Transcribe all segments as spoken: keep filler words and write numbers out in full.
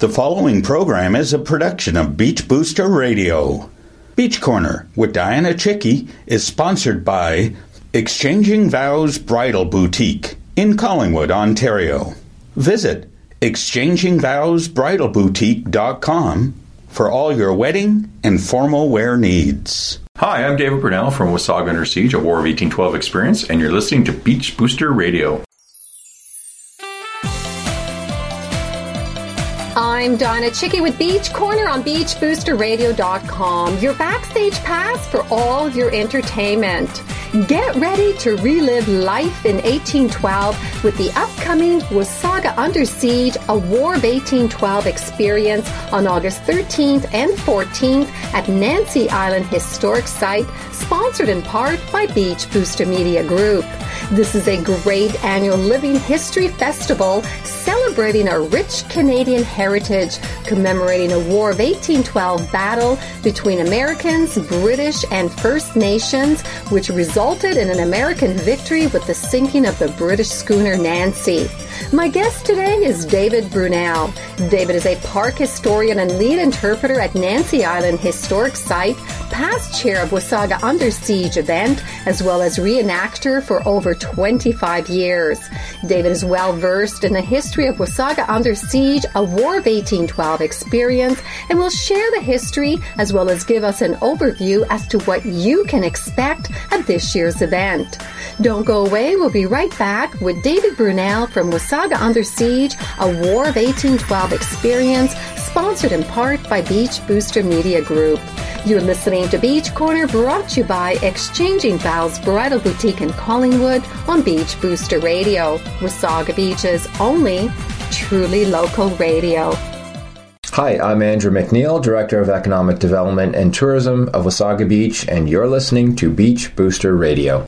The following program is a production of Beach Booster Radio. Beach Corner with Dianna Chycki is sponsored by Exchanging Vows Bridal Boutique in Collingwood, Ontario. Visit exchanging vows bridal boutique dot com for all your wedding and formal wear needs. Hi, I'm David Brunelle from Wasaga Under Siege, a War of eighteen twelve experience, and you're listening to Beach Booster Radio. I'm Dianna Chycki with Beach Corner on beach booster radio dot com, your backstage pass for all of your entertainment. Get ready to relive life in eighteen twelve with the upcoming Wasaga Under Siege, a War of eighteen twelve experience on August thirteenth and fourteenth at Nancy Island Historic Site, sponsored in part by Beach Booster Media Group. This is a great annual living history festival celebrating our rich Canadian heritage, commemorating a War of eighteen twelve battle between Americans, British, and First Nations, which resulted in an American victory with the sinking of the British schooner Nancy. My guest today is David Brunelle. David is a park historian and lead interpreter at Nancy Island Historic Site, past chair of Wasaga Under Siege event, as well as reenactor for over twenty-five years. David is well versed in the history of Wasaga Under Siege, a War of eighteen twelve experience, and will share the history as well as give us an overview as to what you can expect at this year's event. Don't go away, we'll be right back with David Brunelle from Wasaga Under Siege, a War of eighteen twelve experience, sponsored in part by Beach Booster Media Group. You're listening to Beach Corner, brought to you by Exchanging Vows Bridal Boutique in Collingwood on Beach Booster Radio, Wasaga Beach's only truly local radio. Hi, I'm Andrew McNeil, Director of Economic Development and Tourism of Wasaga Beach, and you're listening to Beach Booster Radio.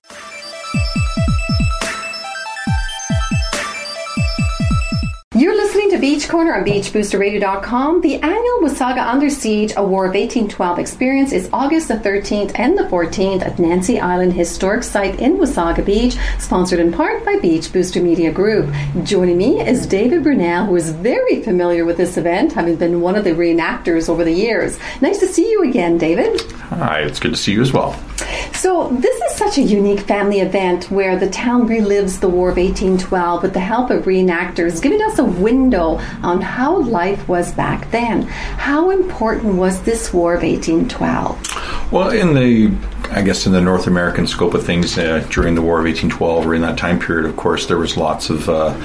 You're listening to Beach Corner on beach booster radio dot com. The annual Wasaga Under Siege, a War of eighteen twelve experience is August the thirteenth and the fourteenth at Nancy Island Historic Site in Wasaga Beach, sponsored in part by Beach Booster Media Group. Joining me is David Brunelle, who is very familiar with this event, having been one of the reenactors over the years. Nice to see you again, David. Hi, it's good to see you as well. So this is such a unique family event where the town relives the War of eighteen twelve with the help of reenactors, giving us a window on how life was back then. How important was this War of eighteen twelve? Well, in the, I guess, in the North American scope of things, uh, during the War of eighteen twelve, or in that time period, of course, there was lots of uh,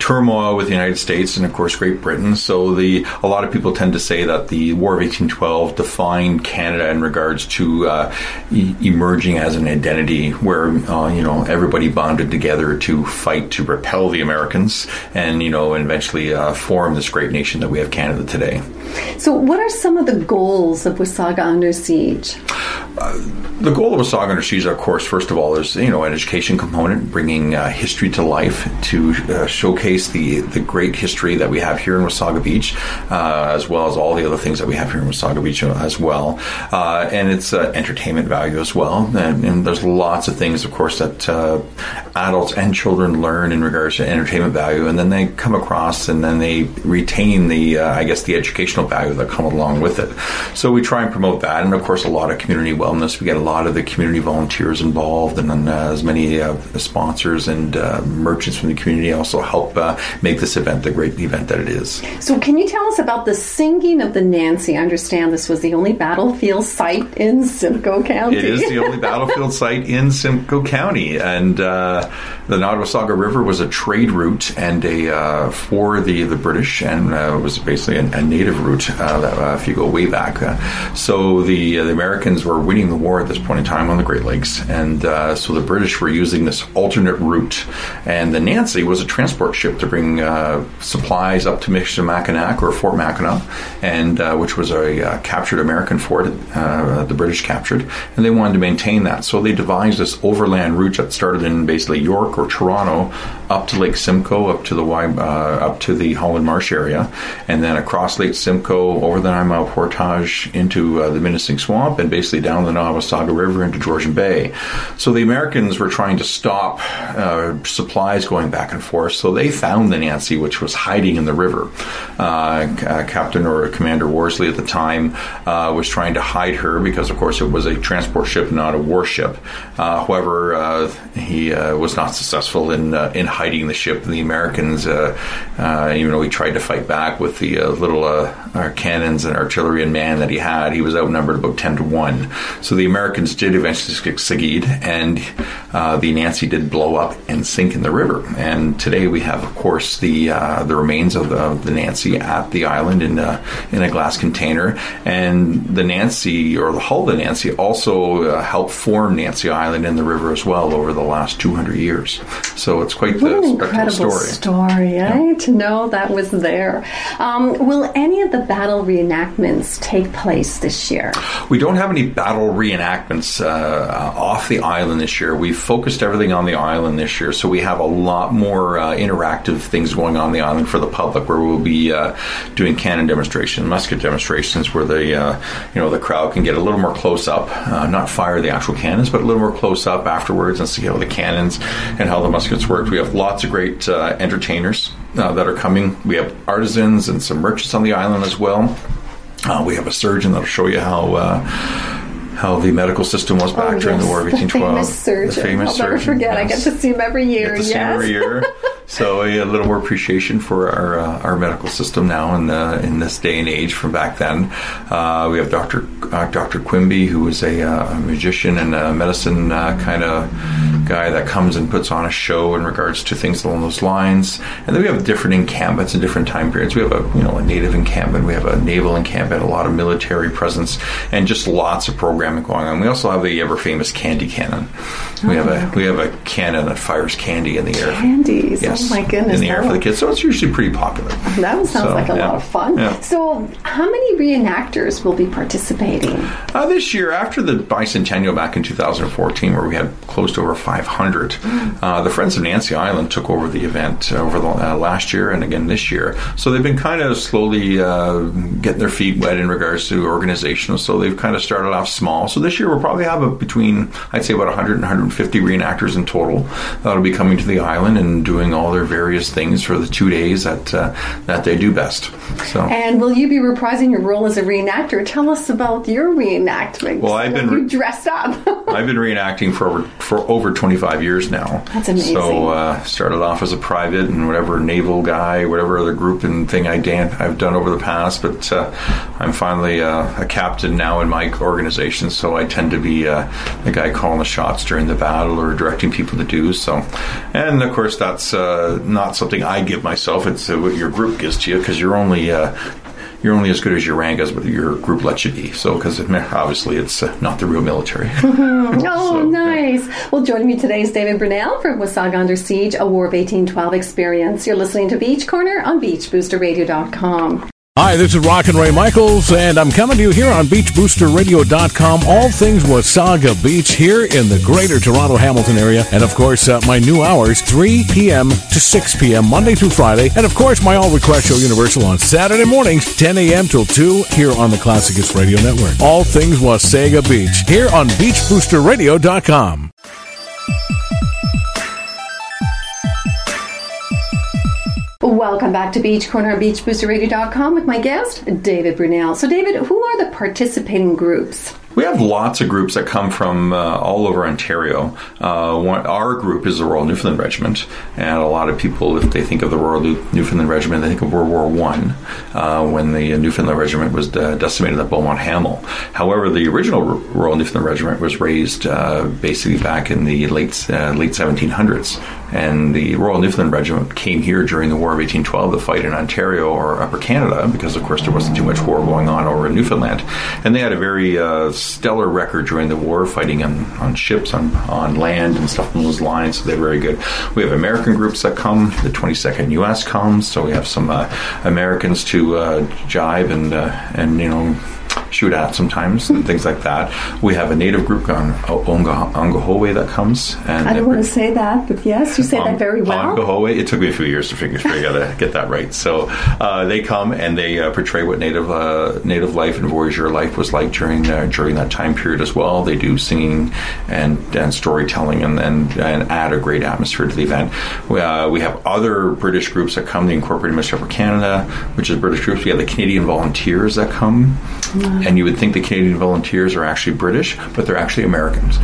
turmoil with the United States and, of course, Great Britain. So the a lot of people tend to say that the War of eighteen twelve defined Canada in regards to uh, e- emerging as an identity where, uh, you know, everybody bonded together to fight to repel the Americans and, you know, and eventually uh, form this great nation that we have Canada today. So what are some of the goals of Wasaga Under Siege? Uh, the goal of Wasaga Under Siege, of course, first of all, is, you know, an education component, bringing uh, history to life to uh, showcase The, the great history that we have here in Wasaga Beach, uh, as well as all the other things that we have here in Wasaga Beach as well. Uh, and it's uh, entertainment value as well. And, and there's lots of things, of course, that uh, adults and children learn in regards to entertainment value, and then they come across and then they retain the, uh, I guess, the educational value that comes along with it. So we try and promote that. And, of course, a lot of community wellness. We get a lot of the community volunteers involved, and then uh, as many uh, sponsors and uh, merchants from the community also help Uh, make this event the great event that it is. So can you tell us about the sinking of the Nancy? I understand this was the only battlefield site in Simcoe County. It is the only battlefield site in Simcoe County. And uh, the Wasaga River was a trade route and a uh, for the, the British, and uh, it was basically a, a native route uh, that, uh, if you go way back. Uh, so the, uh, the Americans were winning the war at this point in time on the Great Lakes. And uh, so the British were using this alternate route. And the Nancy was a transport ship to bring uh, supplies up to Mission Mackinac or Fort Mackinac, and uh, which was a uh, captured American fort uh, the British captured, and they wanted to maintain that. So they devised this overland route that started in basically York or Toronto up to Lake Simcoe, up to the uh, up to the Holland Marsh area, and then across Lake Simcoe, over the Nine Mile Portage, into uh, the Menacing Swamp, and basically down the Nomissaga River into Georgian Bay. So the Americans were trying to stop uh, supplies going back and forth, so they found the Nancy, which was hiding in the river. Uh, uh, Captain or Commander Worsley at the time uh, was trying to hide her because, of course, it was a transport ship, not a warship. Uh, however, uh, he uh, was not successful in uh, in hiding the ship. The Americans, uh, uh, even though he tried to fight back with the uh, little uh, uh, cannons and artillery and man that he had, he was outnumbered about ten to one. So the Americans did eventually succeed, and uh, the Nancy did blow up and sink in the river. And today we have, of course, the uh, the remains of the, of the Nancy at the island in a, in a glass container. And the Nancy, or the hull of the Nancy, also uh, helped form Nancy Island in the river as well over the last two hundred years. So it's quite the incredible story. story yeah. eh? To know that was there. Um, will any of the battle reenactments take place this year? We don't have any battle reenactments uh, off the island this year. We've focused everything on the island this year, so we have a lot more uh, interactive things going on the island for the public, where we'll be uh, doing cannon demonstrations, musket demonstrations, where the uh, you know the crowd can get a little more close up, uh, not fire the actual cannons, but a little more close up afterwards and see how the cannons and how the muskets worked. We have lots of great uh, entertainers uh, that are coming. We have artisans and some merchants on the island as well. Uh, we have a surgeon that'll show you how. Uh, How the medical system was back oh, during yes, the War of eighteen twelve. The famous surgeon. The famous I'll surgeon, never forget. Yes. I get to see him every year. Get to see yes. him every year. So a little more appreciation for our uh, our medical system now in the, in this day and age from back then. Uh, we have Doctor Uh, Doctor Quimby, who is a, uh, a magician and a medicine uh, kind of guy that comes and puts on a show in regards to things along those lines. And then we have different encampments and different time periods. We have a you know a native encampment, we have a naval encampment, a lot of military presence, and just lots of programming going on. We also have the ever famous candy cannon. We oh, have a we have a cannon that fires candy in the air. Candies. Yes. Oh my goodness! In the air for the kids, so it's usually pretty popular. That sounds so, like a yeah. lot of fun. Yeah. So, how many reenactors will be participating? Uh, this year, after the bicentennial back in two thousand fourteen, where we had close to over five hundred, mm. uh, the Friends of Nancy Island took over the event over the uh, last year and again this year. So they've been kind of slowly uh, getting their feet wet in regards to organizational. So they've kind of started off small. So this year we'll probably have a, between I'd say about one hundred and one hundred fifty reenactors in total that'll be coming to the island and doing all their various things for the two days that uh, that they do best. So, and will you be reprising your role as a reenactor? Tell us about your reenactment. Well, I've been re- you dressed up. I've been reenacting for over, for over twenty-five years now. That's amazing. So uh, started off as a private and whatever naval guy, whatever other group and thing I dan- I've done over the past, but uh, I'm finally uh, a captain now in my organization. So I tend to be uh, the guy calling the shots during the battle or directing people to do so. And of course, that's uh, Uh, not something I give myself. It's uh, what your group gives to you, because you're only uh, you're only as good as your rank is, but your group lets you be. So, because it, obviously it's uh, not the real military. Mm-hmm. Oh, so, nice. Yeah. Well, joining me today is David Brunelle from Wasaga Under Siege, a War of eighteen twelve experience. You're listening to Beach Corner on beach booster radio dot com. Hi, this is Rockin' Ray Michaels, and I'm coming to you here on beach booster radio dot com. All things Wasaga Beach here in the greater Toronto-Hamilton area. And, of course, uh, my new hours, three p.m. to six p.m., Monday through Friday. And, of course, my All Request Show Universal on Saturday mornings, ten a.m. till two, here on the Classicist Radio Network. All things Wasaga Beach here on beach booster radio dot com. Welcome back to Beach Corner on beach booster radio dot com with my guest, David Brunelle. So, David, who are the participating groups? We have lots of groups that come from uh, all over Ontario. Uh, one, our group is the Royal Newfoundland Regiment, and a lot of people, if they think of the Royal Newfoundland Regiment, they think of World War One, uh, when the Newfoundland Regiment was de- decimated at Beaumont-Hamel. However, the original R- Royal Newfoundland Regiment was raised uh, basically back in the late uh, late seventeen hundreds, and the Royal Newfoundland Regiment came here during the War of eighteen twelve, the fight in Ontario or Upper Canada, because, of course, there wasn't too much war going on over in Newfoundland, and they had a very uh, stellar record during the war, fighting on, on ships, on, on land, and stuff on those lines, so they're very good. We have American groups that come. The twenty-second U S comes, so we have some uh, Americans to uh, jive and, uh, and you know, shoot at sometimes and things like that. We have a native group on, on, on Gahoway that comes. And I don't want to say that, but yes, you say on, that very well. On Gahoway, it took me a few years to figure, figure out how to get that right. So uh, they come and they uh, portray what native uh, native life and voyageur life was like during uh, during that time period as well. They do singing and, and storytelling and, and, and add a great atmosphere to the event. We, uh, we have other British groups that come, the Incorporated Ministry of Canada, which is British groups. We have the Canadian Volunteers that come. Mm. And you would think the Canadian Volunteers are actually British, but they're actually Americans.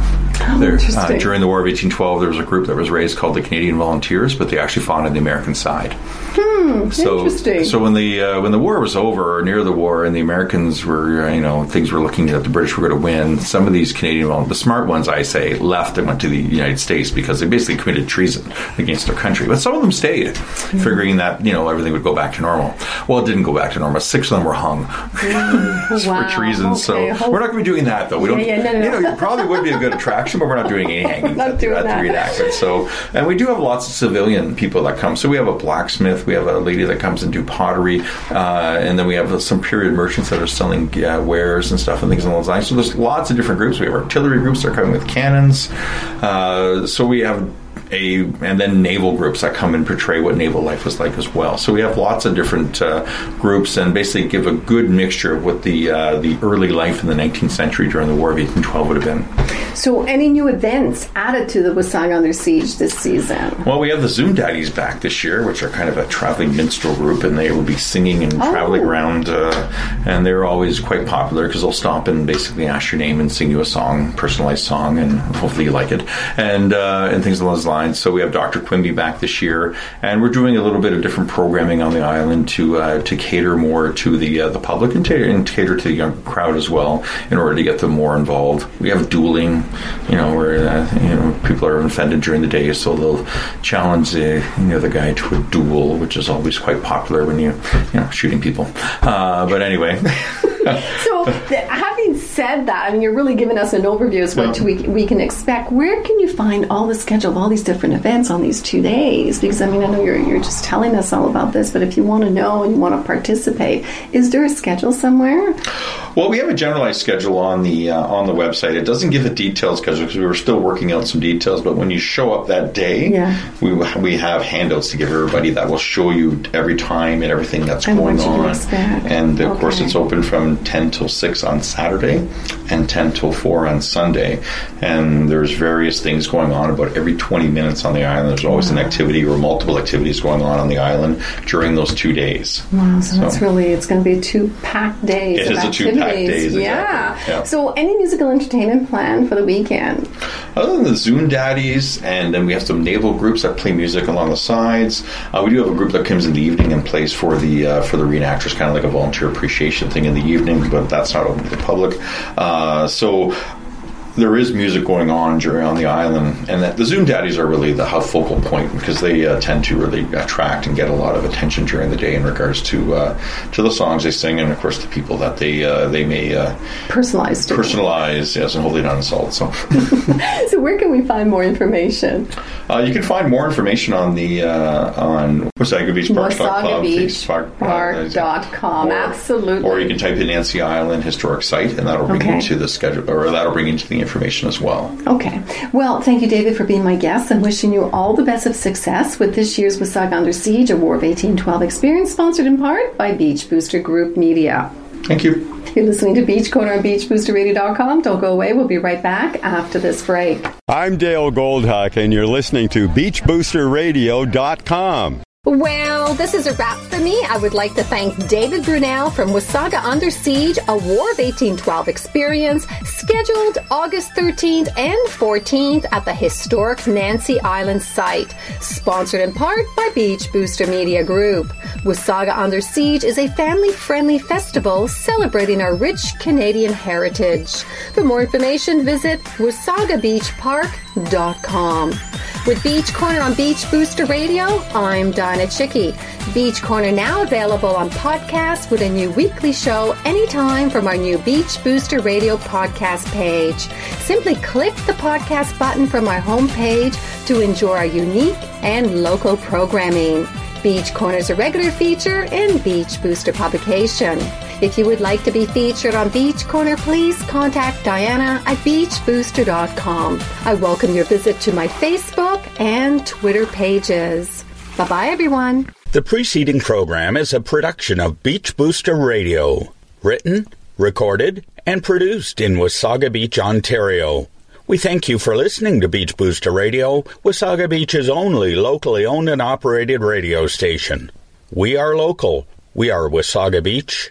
Oh, they're, uh, during the War of eighteen twelve, there was a group that was raised called the Canadian Volunteers, but they actually fought on the American side. Hmm, so, interesting. So when the uh, when the war was over, or near the war, and the Americans were, you know, things were looking that the British were going to win, some of these Canadian, well, the smart ones, I say, left and went to the United States because they basically committed treason against their country. But some of them stayed, mm-hmm. figuring that, you know, everything would go back to normal. Well, it didn't go back to normal. Six of them were hung mm, wow. for treason. Okay. So Hope- we're not going to be doing that, though. We don't. Yeah, yeah, no, no, you know, no. It probably would be a good attraction, but we're not doing any hangings at the reenactment. So, and we do have lots of civilian people that come. So we have a blacksmith, we have a lady that comes and do pottery, uh, and then we have some period merchants that are selling uh, wares and stuff and things along those lines. So there's lots of different groups. We have artillery groups that are coming with cannons. Uh, so we have a and then naval groups that come and portray what naval life was like as well. So we have lots of different uh, groups and basically give a good mixture of what the uh, the early life in the nineteenth century during the War of eighteen twelve would have been. So any new events added to the Wasaga Under Siege this season? Well, we have the Zoom Daddies back this year, which are kind of a traveling minstrel group, and they will be singing and oh. traveling around, uh, and they're always quite popular because they'll stop and basically ask your name and sing you a song, personalized song, and hopefully you like it, and uh, and things along those lines. So we have Doctor Quimby back this year, and we're doing a little bit of different programming on the island to uh, to cater more to the uh, the public and, t- and cater to the young crowd as well in order to get them more involved. We have dueling, you know, where uh, you know people are offended during the day, so they'll challenge the, you know, the guy to a duel, which is always quite popular when you you know shooting people. Uh, but anyway. So the, having said that, I mean, you're really giving us an overview as what yeah. we we can expect. Where can you find all the schedule of all these different events on these two days? Because, I mean, I know you're you're just telling us all about this, but if you want to know and you want to participate, is there a schedule somewhere? Well, we have a generalized schedule on the uh, on the website. It doesn't give a detailed schedule because we were still working out some details, but when you show up that day, yeah. we we have handouts to give everybody that will show you every time and everything that's and going on. And, of okay. course, it's open from ten till six on Saturday and ten till four on Sunday, and there's various things going on about every twenty minutes on the island. There's always wow. an activity or multiple activities going on on the island during those two days. Wow. So, so that's really, it's going to be a two-packed days it of is activities. A two-packed days, yeah. Exactly. Yeah. So any musical entertainment planned for the weekend? Other than the Zoom Daddies, and then we have some naval groups that play music along the sides. Uh, we do have a group that comes in the evening and plays for the uh, for the reenactors, kind of like a volunteer appreciation thing in the evening, but that's not open to the public. Uh, so there is music going on during, on the island, and that the Zoom Daddies are really the hub focal point because they uh, tend to really attract and get a lot of attention during the day in regards to uh, to the songs they sing, and of course the people that they uh, they may uh, personalize personalize yes, and hopefully not insult. So, so where can we find more information? Uh, you can find more information on the uh, on wasagabeachpark dot com, absolutely, or you can type in Nancy Island Historic Site, and that'll bring okay. you to the schedule, or that'll bring you to the information as well. Okay. Well, thank you, David, for being my guest. I'm wishing you all the best of success with this year's Wasaga Under Siege, a War of eighteen twelve experience, sponsored in part by Beach Booster Group Media. Thank you. You're listening to Beach Corner on beach booster radio dot com. Don't go away. We'll be right back after this break. I'm Dale Goldhuck, and you're listening to beach booster radio dot com. Well, this is a wrap for me. I would like to thank David Brunelle from Wasaga Under Siege, a War of eighteen twelve experience, scheduled August thirteenth and fourteenth at the historic Nancy Island site, sponsored in part by Beach Booster Media Group. Wasaga Under Siege is a family-friendly festival celebrating our rich Canadian heritage. For more information, visit wasaga beach park dot com. With Beach Corner on Beach Booster Radio, I'm Dianna Chycki. Beach Corner now available on podcast with a new weekly show anytime from our new Beach Booster Radio podcast page. Simply click the podcast button from our homepage to enjoy our unique and local programming. Beach Corner is a regular feature in Beach Booster publication. If you would like to be featured on Beach Corner, please contact Dianna at beach booster dot com. I welcome your visit to my Facebook and Twitter pages. Bye-bye, everyone. The preceding program is a production of Beach Booster Radio, written, recorded, and produced in Wasaga Beach, Ontario. We thank you for listening to Beach Booster Radio, Wasaga Beach's only locally owned and operated radio station. We are local. We are Wasaga Beach.